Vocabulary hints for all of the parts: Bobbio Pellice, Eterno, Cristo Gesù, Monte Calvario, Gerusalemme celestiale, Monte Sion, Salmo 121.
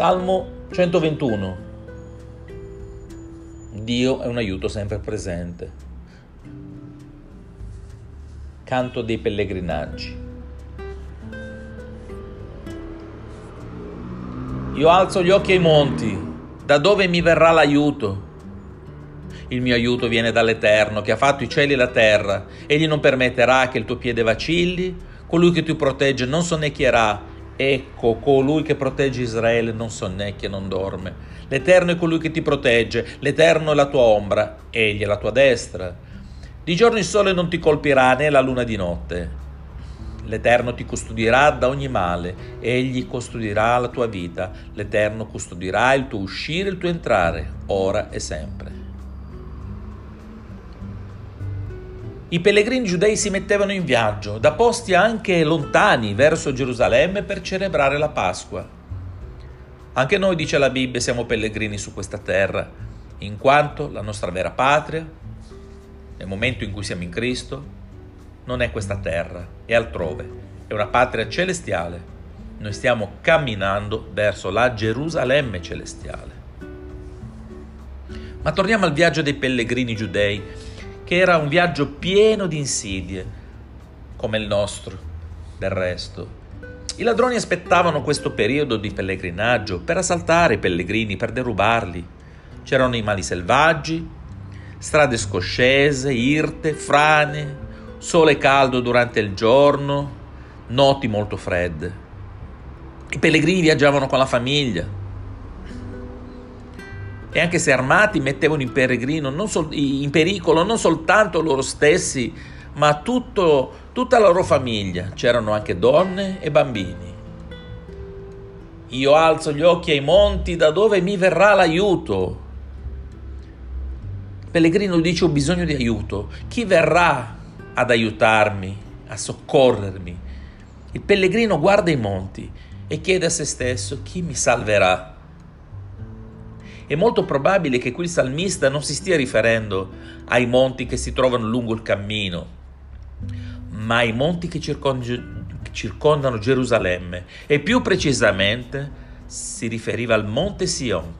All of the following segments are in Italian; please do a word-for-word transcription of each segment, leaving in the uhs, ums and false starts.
Salmo centoventuno. Dio è un aiuto sempre presente. Canto dei pellegrinaggi. Io alzo gli occhi ai monti. Da dove mi verrà l'aiuto? Il mio aiuto viene dall'Eterno, che ha fatto i cieli e la terra. Egli non permetterà che il tuo piede vacilli. Colui che ti protegge non sonnecchierà. Ecco, colui che protegge Israele non sonnecchia, non dorme. L'Eterno è colui che ti protegge. L'Eterno è la tua ombra. Egli è la tua destra. Di giorno il sole non ti colpirà, né la luna di notte. L'Eterno ti custodirà da ogni male. Egli custodirà la tua vita. L'Eterno custodirà il tuo uscire e il tuo entrare, ora e sempre. I pellegrini giudei si mettevano in viaggio, da posti anche lontani, verso Gerusalemme per celebrare la Pasqua. Anche noi, dice la Bibbia, siamo pellegrini su questa terra, in quanto la nostra vera patria, nel momento in cui siamo in Cristo, non è questa terra, è altrove, è una patria celestiale. Noi stiamo camminando verso la Gerusalemme celestiale. Ma torniamo al viaggio dei pellegrini giudei, che era un viaggio pieno di insidie, come il nostro, del resto. I ladroni aspettavano questo periodo di pellegrinaggio per assaltare i pellegrini, per derubarli. C'erano animali selvaggi, strade scoscese, irte, frane, sole caldo durante il giorno, notti molto fredde. I pellegrini viaggiavano con la famiglia, e anche se armati mettevano in, peregrino, non sol- in pericolo non soltanto loro stessi, ma tutto, tutta la loro famiglia. C'erano anche donne e bambini. Io alzo gli occhi ai monti, da dove mi verrà l'aiuto? Il pellegrino dice: ho bisogno di aiuto. Chi verrà ad aiutarmi, a soccorrermi? Il pellegrino guarda i monti e chiede a se stesso: chi mi salverà? È molto probabile che qui il salmista non si stia riferendo ai monti che si trovano lungo il cammino, ma ai monti che circondano Gerusalemme, e più precisamente si riferiva al Monte Sion,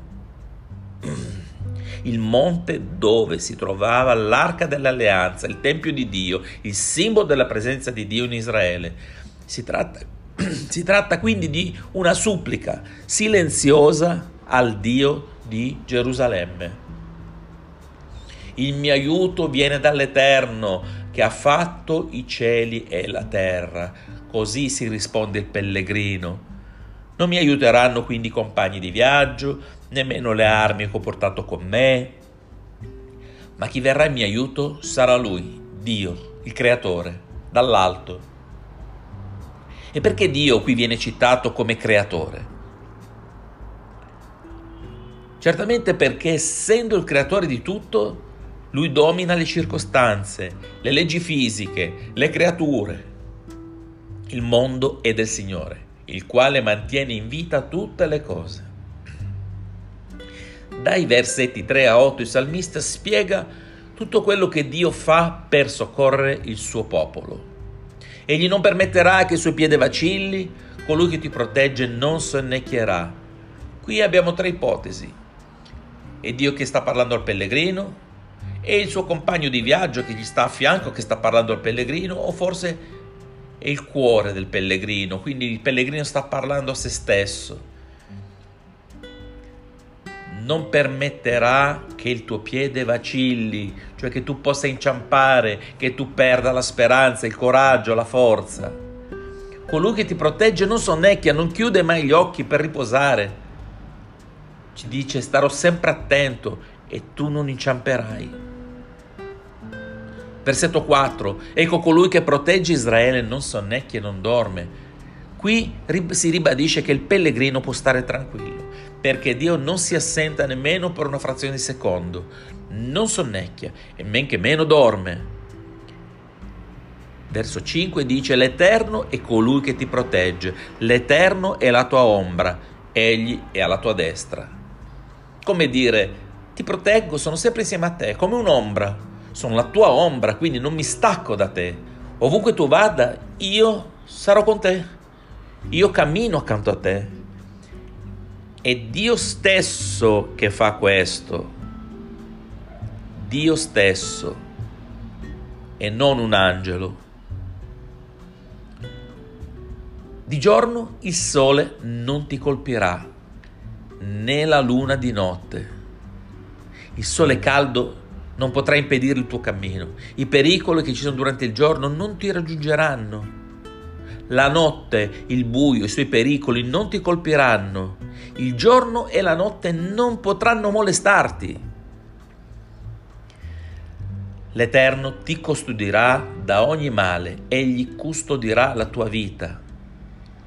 il monte dove si trovava l'Arca dell'Alleanza, il Tempio di Dio, il simbolo della presenza di Dio in Israele. Si tratta, si tratta quindi di una supplica silenziosa al Dio di Gerusalemme. Il mio aiuto viene dall'Eterno, che ha fatto i cieli e la terra. Così si risponde il pellegrino. Non mi aiuteranno quindi i compagni di viaggio, nemmeno le armi che ho portato con me, ma chi verrà in mio aiuto sarà Lui, Dio, il Creatore, dall'alto. E perché Dio qui viene citato come Creatore? Certamente perché, essendo il creatore di tutto, lui domina le circostanze, le leggi fisiche, le creature. Il mondo è del Signore, il quale mantiene in vita tutte le cose. Dai versetti tre a otto il salmista spiega tutto quello che Dio fa per soccorrere il suo popolo. Egli non permetterà che i suoi piedi vacilli, colui che ti protegge non sonnecchierà. Qui abbiamo tre ipotesi. È Dio che sta parlando al pellegrino, è il suo compagno di viaggio che gli sta a fianco che sta parlando al pellegrino, o forse è il cuore del pellegrino, quindi il pellegrino sta parlando a se stesso. Non permetterà che il tuo piede vacilli, cioè che tu possa inciampare, che tu perda la speranza, il coraggio, la forza. Colui che ti protegge non sonnecchia, non chiude mai gli occhi per riposare. Ci dice: starò sempre attento e tu non inciamperai. Versetto quattro: ecco colui che protegge Israele non sonnecchia e non dorme. Qui si ribadisce che il pellegrino può stare tranquillo, perché Dio non si assenta nemmeno per una frazione di secondo, non sonnecchia e men che meno dorme. Verso cinque dice: l'Eterno è colui che ti protegge, l'Eterno è la tua ombra, Egli è alla tua destra. Come dire: ti proteggo, sono sempre insieme a te, come un'ombra, sono la tua ombra, quindi non mi stacco da te. Ovunque tu vada, io sarò con te, io cammino accanto a te. È Dio stesso che fa questo, Dio stesso, e non un angelo. Di giorno il sole non ti colpirà, né la luna di notte. Il sole caldo non potrà impedire il tuo cammino. I pericoli che ci sono durante il giorno non ti raggiungeranno. La notte, il buio, i suoi pericoli non ti colpiranno. Il giorno e la notte non potranno molestarti. L'Eterno ti custodirà da ogni male, egli custodirà la tua vita.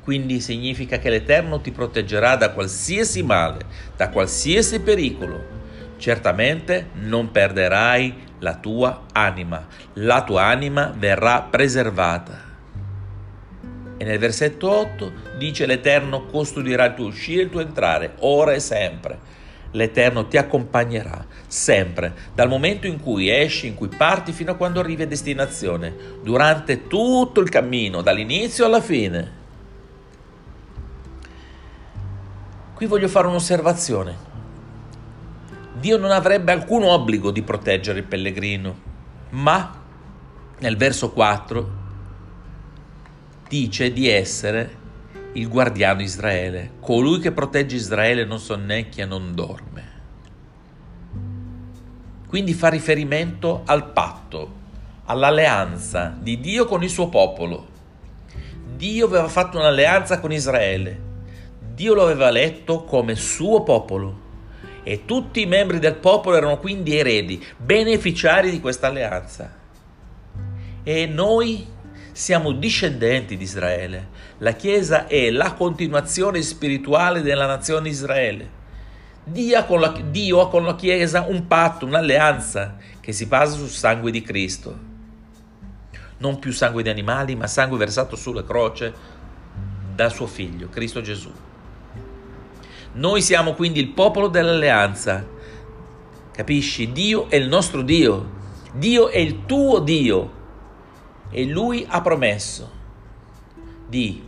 Quindi significa che l'Eterno ti proteggerà da qualsiasi male, da qualsiasi pericolo. Certamente non perderai la tua anima, la tua anima verrà preservata. E nel versetto otto dice: l'Eterno custodirà il tuo uscire e il tuo entrare, ora e sempre. L'Eterno ti accompagnerà sempre, dal momento in cui esci, in cui parti, fino a quando arrivi a destinazione, durante tutto il cammino, dall'inizio alla fine. Qui voglio fare un'osservazione. Dio non avrebbe alcun obbligo di proteggere il pellegrino, ma nel verso quattro dice di essere il guardiano Israele, colui che protegge Israele non sonnecchia, non dorme. Quindi fa riferimento al patto, all'alleanza di Dio con il suo popolo. Dio aveva fatto un'alleanza con Israele, Dio lo aveva eletto come suo popolo e tutti i membri del popolo erano quindi eredi, beneficiari di questa alleanza. E noi siamo discendenti di Israele. La Chiesa è la continuazione spirituale della nazione Israele. Dio ha con la, Dio ha con la Chiesa un patto, un'alleanza che si basa sul sangue di Cristo. Non più sangue di animali, ma sangue versato sulla croce da suo figlio, Cristo Gesù. Noi siamo quindi il popolo dell'alleanza. Capisci? Dio è il nostro Dio. Dio è il tuo Dio. E lui ha promesso di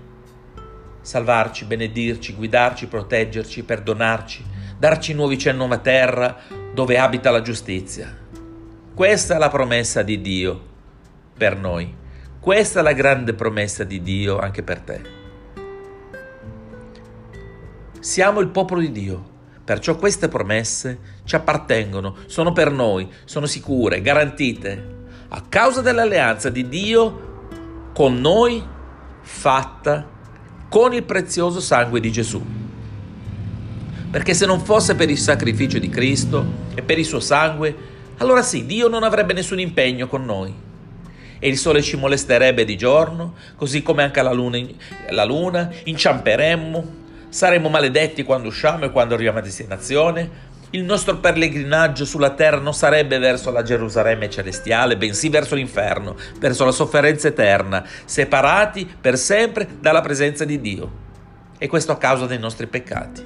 salvarci, benedirci, guidarci, proteggerci, perdonarci, darci nuovi cieli, nuova terra dove abita la giustizia. Questa è la promessa di Dio per noi. Questa è la grande promessa di Dio anche per te. Siamo il popolo di Dio, perciò queste promesse ci appartengono, sono per noi, sono sicure, garantite, a causa dell'alleanza di Dio con noi fatta con il prezioso sangue di Gesù. Perché se non fosse per il sacrificio di Cristo e per il suo sangue, allora sì, Dio non avrebbe nessun impegno con noi e il sole ci molesterebbe di giorno, così come anche la luna, la luna inciamperemmo, saremmo maledetti quando usciamo e quando arriviamo a destinazione. Il nostro pellegrinaggio sulla terra non sarebbe verso la Gerusalemme celestiale, bensì verso l'inferno, verso la sofferenza eterna, separati per sempre dalla presenza di Dio. E questo a causa dei nostri peccati.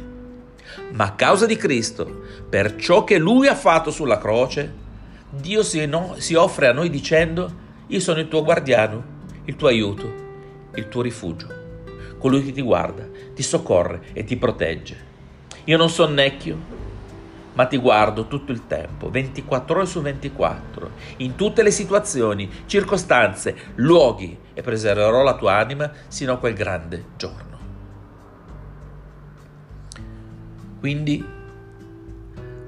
Ma a causa di Cristo, per ciò che Lui ha fatto sulla croce, Dio si, no, si offre a noi dicendo: io sono il tuo guardiano, il tuo aiuto, il tuo rifugio, colui che ti guarda, ti soccorre e ti protegge. Io non sonnecchio, ma ti guardo tutto il tempo, ventiquattro ore su ventiquattro, in tutte le situazioni, circostanze, luoghi, e preserverò la tua anima sino a quel grande giorno. Quindi,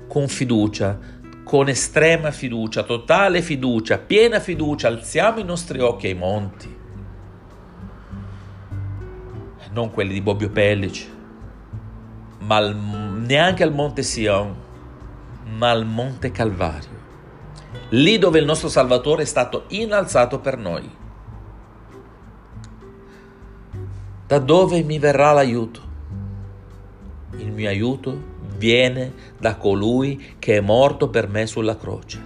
con fiducia, con estrema fiducia, totale fiducia, piena fiducia, alziamo i nostri occhi ai monti, non quelli di Bobbio Pellice, ma al, neanche al Monte Sion, ma al Monte Calvario, lì dove il nostro Salvatore è stato innalzato per noi. Da dove mi verrà l'aiuto? Il mio aiuto viene da colui che è morto per me sulla croce,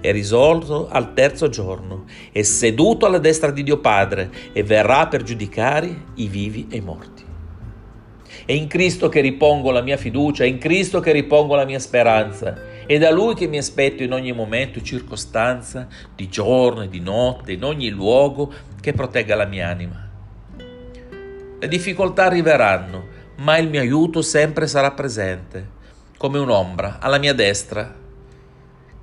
è risorto al terzo giorno, è seduto alla destra di Dio Padre e verrà per giudicare i vivi e i morti. È in Cristo che ripongo la mia fiducia, è in Cristo che ripongo la mia speranza. È da Lui che mi aspetto in ogni momento e circostanza, di giorno e di notte, in ogni luogo che protegga la mia anima. Le difficoltà arriveranno, ma il mio aiuto sempre sarà presente, come un'ombra, alla mia destra.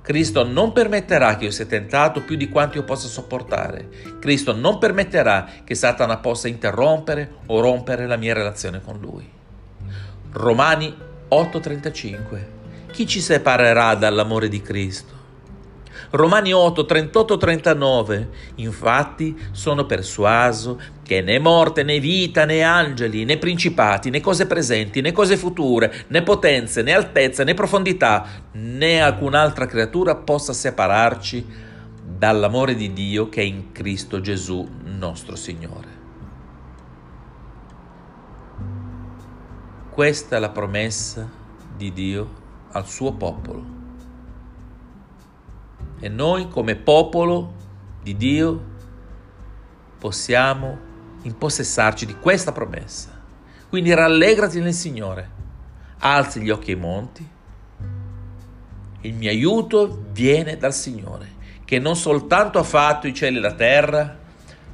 Cristo non permetterà che io sia tentato più di quanto io possa sopportare. Cristo non permetterà che Satana possa interrompere o rompere la mia relazione con Lui. Romani otto trentacinque. Chi ci separerà dall'amore di Cristo? Romani otto, trentotto, trentanove. Infatti sono persuaso che né morte, né vita, né angeli, né principati, né cose presenti, né cose future, né potenze, né altezza, né profondità, né alcun'altra creatura possa separarci dall'amore di Dio che è in Cristo Gesù nostro Signore. Questa è la promessa di Dio al suo popolo. E noi come popolo di Dio possiamo impossessarci di questa promessa. Quindi rallegrati nel Signore, alzi gli occhi ai monti. Il mio aiuto viene dal Signore, che non soltanto ha fatto i cieli e la terra,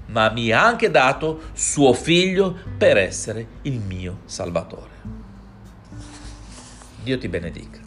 ma mi ha anche dato suo figlio per essere il mio Salvatore. Dio ti benedica.